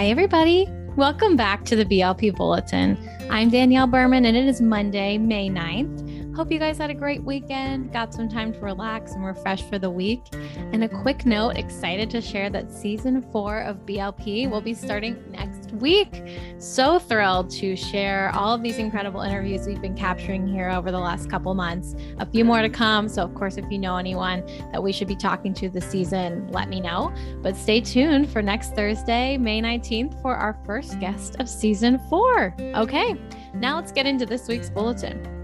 Hi, everybody. Welcome back to the BLP Bulletin. I'm Danielle Berman, and it is Monday, May 9th. Hope you guys had a great weekend, got some time to relax and refresh for the week. And a quick note, excited to share that season 4 of BLP will be starting next week. So thrilled to share all of these incredible interviews we've been capturing here over the last couple months. A few more to come. So of course, if you know anyone that we should be talking to this season, let me know. But stay tuned for next Thursday, May 19th, for our first guest of season 4. Okay. Now let's get into this week's bulletin.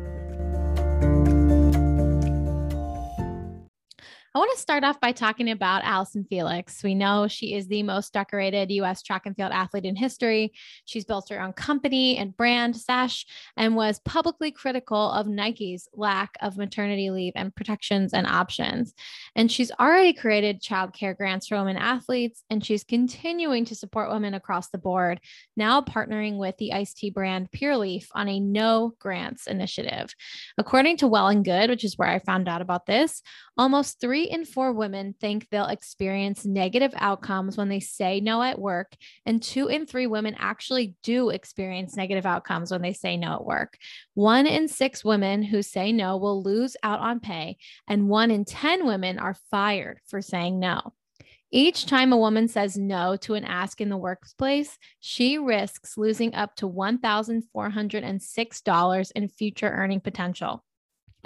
I want to start off by talking about Allyson Felix. We know she is the most decorated U.S. track and field athlete in history. She's built her own company and brand, Sash, and was publicly critical of Nike's lack of maternity leave and protections and options. And she's already created childcare grants for women athletes, and she's continuing to support women across the board, now partnering with the iced tea brand Pure Leaf on a No Grants initiative. According to Well and Good, which is where I found out about this, almost 3 in 4 women think they'll experience negative outcomes when they say no at work, and 2 in 3 women actually do experience negative outcomes when they say no at work. 1 in 6 women who say no will lose out on pay, and 1 in 10 women are fired for saying no. Each time a woman says no to an ask in the workplace, she risks losing up to $1,406 in future earning potential.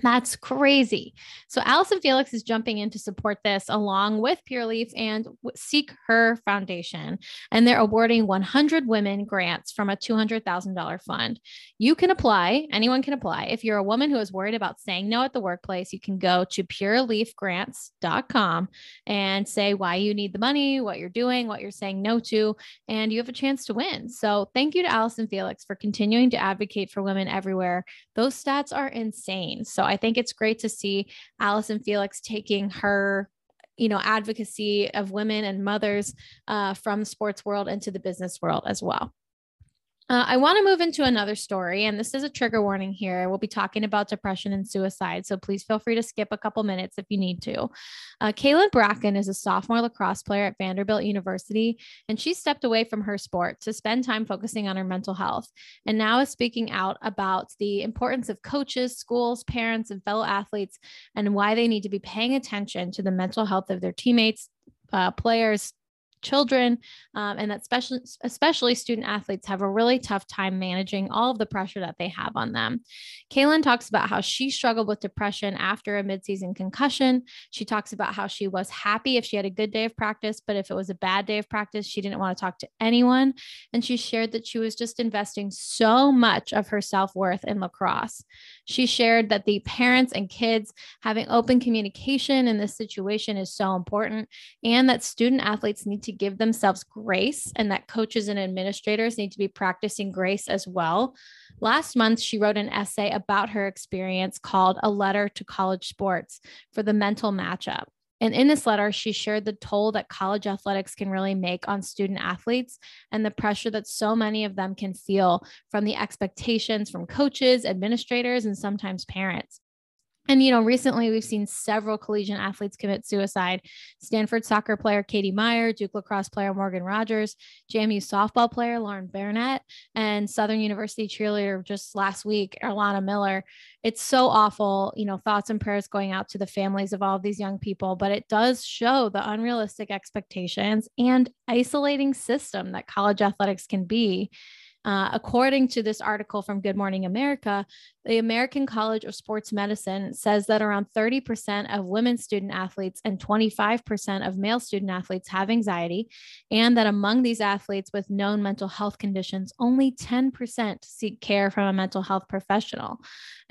That's crazy. So Allyson Felix is jumping in to support this along with Pure Leaf and Seek Her Foundation, and they're awarding 100 women grants from a $200,000 fund. You can apply. Anyone can apply. If you're a woman who is worried about saying no at the workplace, you can go to PureLeafGrants.com and say why you need the money, what you're doing, what you're saying no to, and you have a chance to win. So thank you to Allyson Felix for continuing to advocate for women everywhere. Those stats are insane. So I think it's great to see Allyson Felix taking her, advocacy of women and mothers from sports world into the business world as well. I want to move into another story, and this is a trigger warning here. We'll be talking about depression and suicide, so please feel free to skip a couple minutes if you need to. Kayla Bracken is a sophomore lacrosse player at Vanderbilt University, and she stepped away from her sport to spend time focusing on her mental health, and now is speaking out about the importance of coaches, schools, parents, and fellow athletes, and why they need to be paying attention to the mental health of their teammates, players, children, and that especially student athletes have a really tough time managing all of the pressure that they have on them. Kaylin talks about how she struggled with depression after a midseason concussion. She talks about how she was happy if she had a good day of practice, but if it was a bad day of practice, she didn't want to talk to anyone. And she shared that she was just investing so much of her self-worth in lacrosse. She shared that the parents and kids having open communication in this situation is so important, and that student athletes need to give themselves grace, and that coaches and administrators need to be practicing grace as well. Last month, she wrote an essay about her experience called A Letter to College Sports for the Mental Matchup. And in this letter, she shared the toll that college athletics can really make on student athletes, and the pressure that so many of them can feel from the expectations from coaches, administrators, and sometimes parents. And, recently we've seen several collegiate athletes commit suicide. Stanford soccer player Katie Meyer, Duke lacrosse player Morgan Rogers, JMU softball player Lauren Barnett, and Southern University cheerleader just last week, Erlana Miller. It's so awful, thoughts and prayers going out to the families of all of these young people, but it does show the unrealistic expectations and isolating system that college athletics can be. According to this article from Good Morning America, the American College of Sports Medicine says that around 30% of women student athletes and 25% of male student athletes have anxiety, and that among these athletes with known mental health conditions, only 10% seek care from a mental health professional.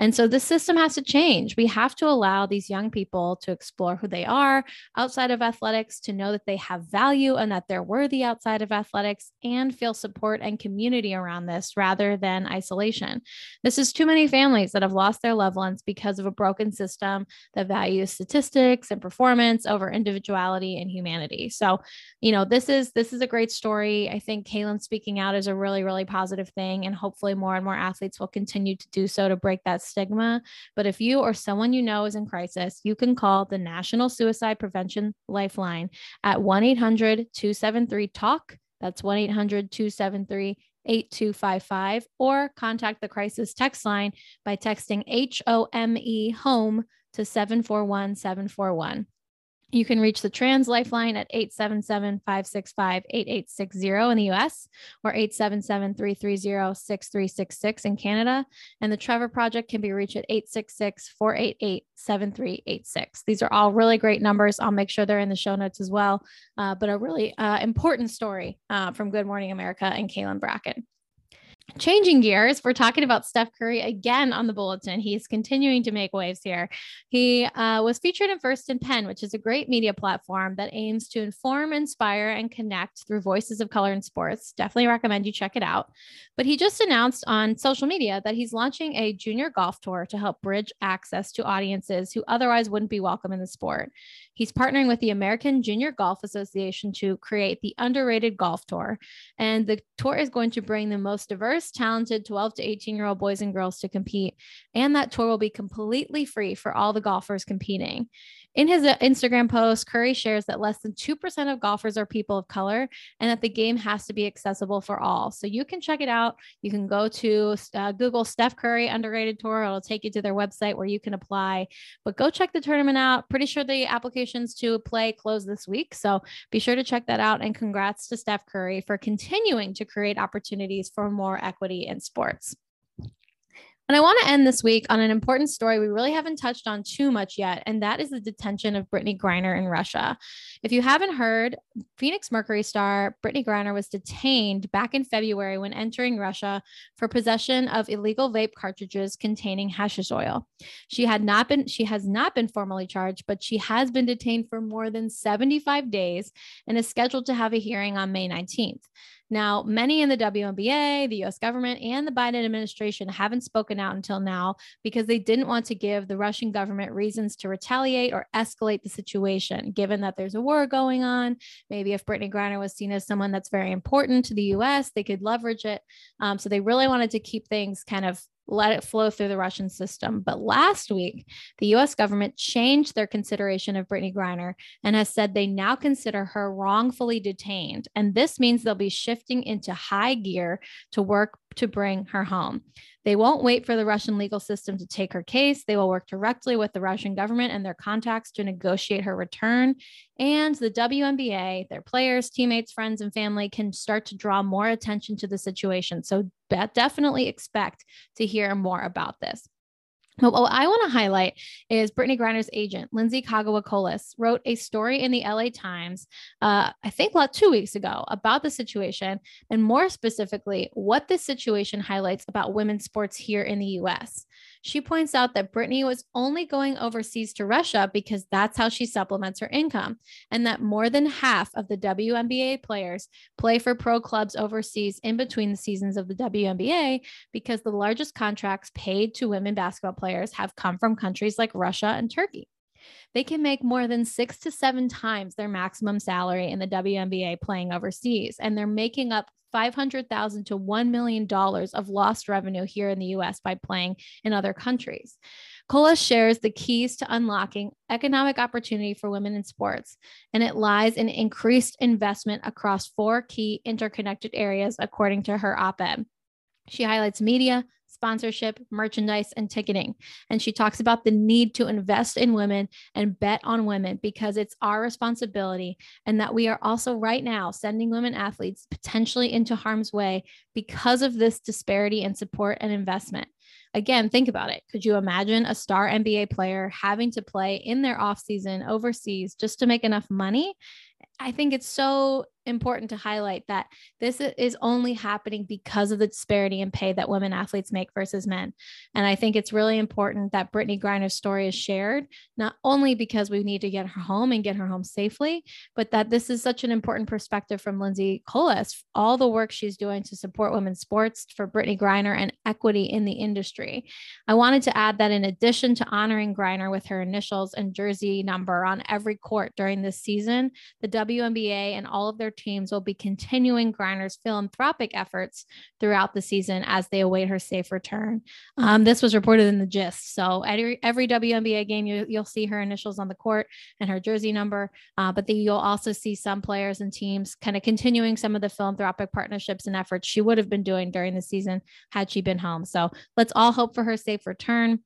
And so the system has to change. We have to allow these young people to explore who they are outside of athletics, to know that they have value and that they're worthy outside of athletics, and feel support and community around this rather than isolation. This is too many families that have lost their loved ones because of a broken system that values statistics and performance over individuality and humanity. So, this is a great story. I think Kaylin speaking out is a really, really positive thing, and hopefully more and more athletes will continue to do so to break that stigma. But if you or someone you know is in crisis, you can call the National Suicide Prevention Lifeline at 1-800-273-TALK That's 1-800-273-8255 or contact the Crisis Text Line by texting HOME HOME to 741-741. You can reach the Trans Lifeline at 877-565-8860 in the US or 877-330-6366 in Canada. And the Trevor Project can be reached at 866-488-7386. These are all really great numbers. I'll make sure they're in the show notes as well, but a really important story from Good Morning America and Kayla Bracken. Changing gears, we're talking about Steph Curry again on the bulletin. He's continuing to make waves here. He was featured in First and Pen, which is a great media platform that aims to inform, inspire, and connect through voices of color in sports. Definitely recommend you check it out. But he just announced on social media that he's launching a junior golf tour to help bridge access to audiences who otherwise wouldn't be welcome in the sport. He's partnering with the American Junior Golf Association to create the Underrated Golf Tour. And the tour is going to bring the most diverse, talented 12 to 18-year-old boys and girls to compete. And that tour will be completely free for all the golfers competing. In his Instagram post, Curry shares that less than 2% of golfers are people of color and that the game has to be accessible for all. So you can check it out. You can go to Google Steph Curry Underrated Tour. It'll take you to their website where you can apply, but go check the tournament out. Pretty sure the applications to play close this week. So be sure to check that out. And congrats to Steph Curry for continuing to create opportunities for more equity in sports. And I want to end this week on an important story we really haven't touched on too much yet, and that is the detention of Brittney Griner in Russia. If you haven't heard, Phoenix Mercury star Brittney Griner was detained back in February when entering Russia for possession of illegal vape cartridges containing hashish oil. She has not been formally charged, but she has been detained for more than 75 days and is scheduled to have a hearing on May 19th. Now, many in the WNBA, the U.S. government, and the Biden administration haven't spoken out until now because they didn't want to give the Russian government reasons to retaliate or escalate the situation, given that there's a war going on. Maybe if Brittney Griner was seen as someone that's very important to the U.S., they could leverage it. So they really wanted to keep things kind of let it flow through the Russian system. But last week, the U.S. government changed their consideration of Brittney Griner and has said they now consider her wrongfully detained. And this means they'll be shifting into high gear to work to bring her home. They won't wait for the Russian legal system to take her case. They will work directly with the Russian government and their contacts to negotiate her return. And the WNBA, their players, teammates, friends, and family can start to draw more attention to the situation. So definitely expect to hear more about this. But what I want to highlight is Brittney Griner's agent, Lindsay Kagawa Colas, wrote a story in the LA Times, I think about 2 weeks ago, about the situation and more specifically what this situation highlights about women's sports here in the U.S. She points out that Brittney was only going overseas to Russia because that's how she supplements her income, and that more than half of the WNBA players play for pro clubs overseas in between the seasons of the WNBA because the largest contracts paid to women basketball players have come from countries like Russia and Turkey. They can make more than 6 to 7 times their maximum salary in the WNBA playing overseas, and they're making up $500,000 to $1 million of lost revenue here in the U.S. by playing in other countries. Colas shares the keys to unlocking economic opportunity for women in sports, and it lies in increased investment across 4 key interconnected areas, according to her op-ed. She highlights media, sponsorship, merchandise, and ticketing. And she talks about the need to invest in women and bet on women because it's our responsibility, and that we are also right now sending women athletes potentially into harm's way because of this disparity in support and investment. Again, think about it. Could you imagine a star NBA player having to play in their offseason overseas just to make enough money? I think it's so important to highlight that this is only happening because of the disparity in pay that women athletes make versus men. And I think it's really important that Brittney Griner's story is shared, not only because we need to get her home and get her home safely, but that this is such an important perspective from Lindsay Colas, all the work she's doing to support women's sports for Brittney Griner and equity in the industry. I wanted to add that in addition to honoring Griner with her initials and jersey number on every court during this season, the WNBA and all of their other teams will be continuing Griner's philanthropic efforts throughout the season as they await her safe return. This was reported in the Gist. So at every WNBA game, you'll see her initials on the court and her jersey number, but then you'll also see some players and teams kind of continuing some of the philanthropic partnerships and efforts she would have been doing during the season had she been home. So let's all hope for her safe return.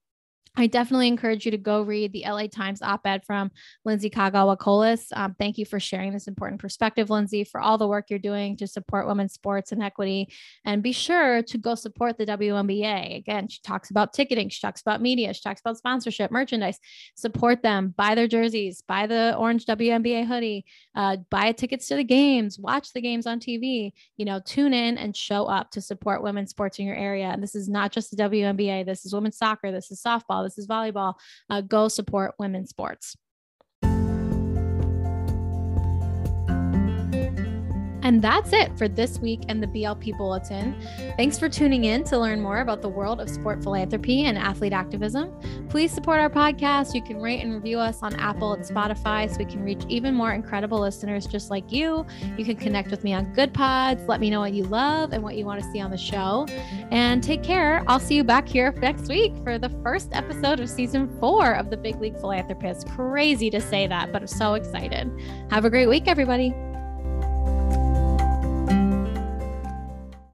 I definitely encourage you to go read the LA Times op-ed from Lindsay Kagawa Colas. Thank you for sharing this important perspective, Lindsay, for all the work you're doing to support women's sports and equity. And be sure to go support the WNBA. Again, she talks about ticketing. She talks about media. She talks about sponsorship, merchandise. Support them. Buy their jerseys. Buy the orange WNBA hoodie. Buy tickets to the games. Watch the games on TV. You know, tune in and show up to support women's sports in your area. And this is not just the WNBA. This is women's soccer. This is softball. This is volleyball. Go support women's sports. And that's it for this week and the BLP Bulletin. Thanks for tuning in to learn more about the world of sport philanthropy and athlete activism. Please support our podcast. You can rate and review us on Apple and Spotify so we can reach even more incredible listeners just like you. You can connect with me on Good Pods. Let me know what you love and what you want to see on the show. And take care. I'll see you back here next week for the first episode of season 4 of The Big League Philanthropist. Crazy to say that, but I'm so excited. Have a great week, everybody.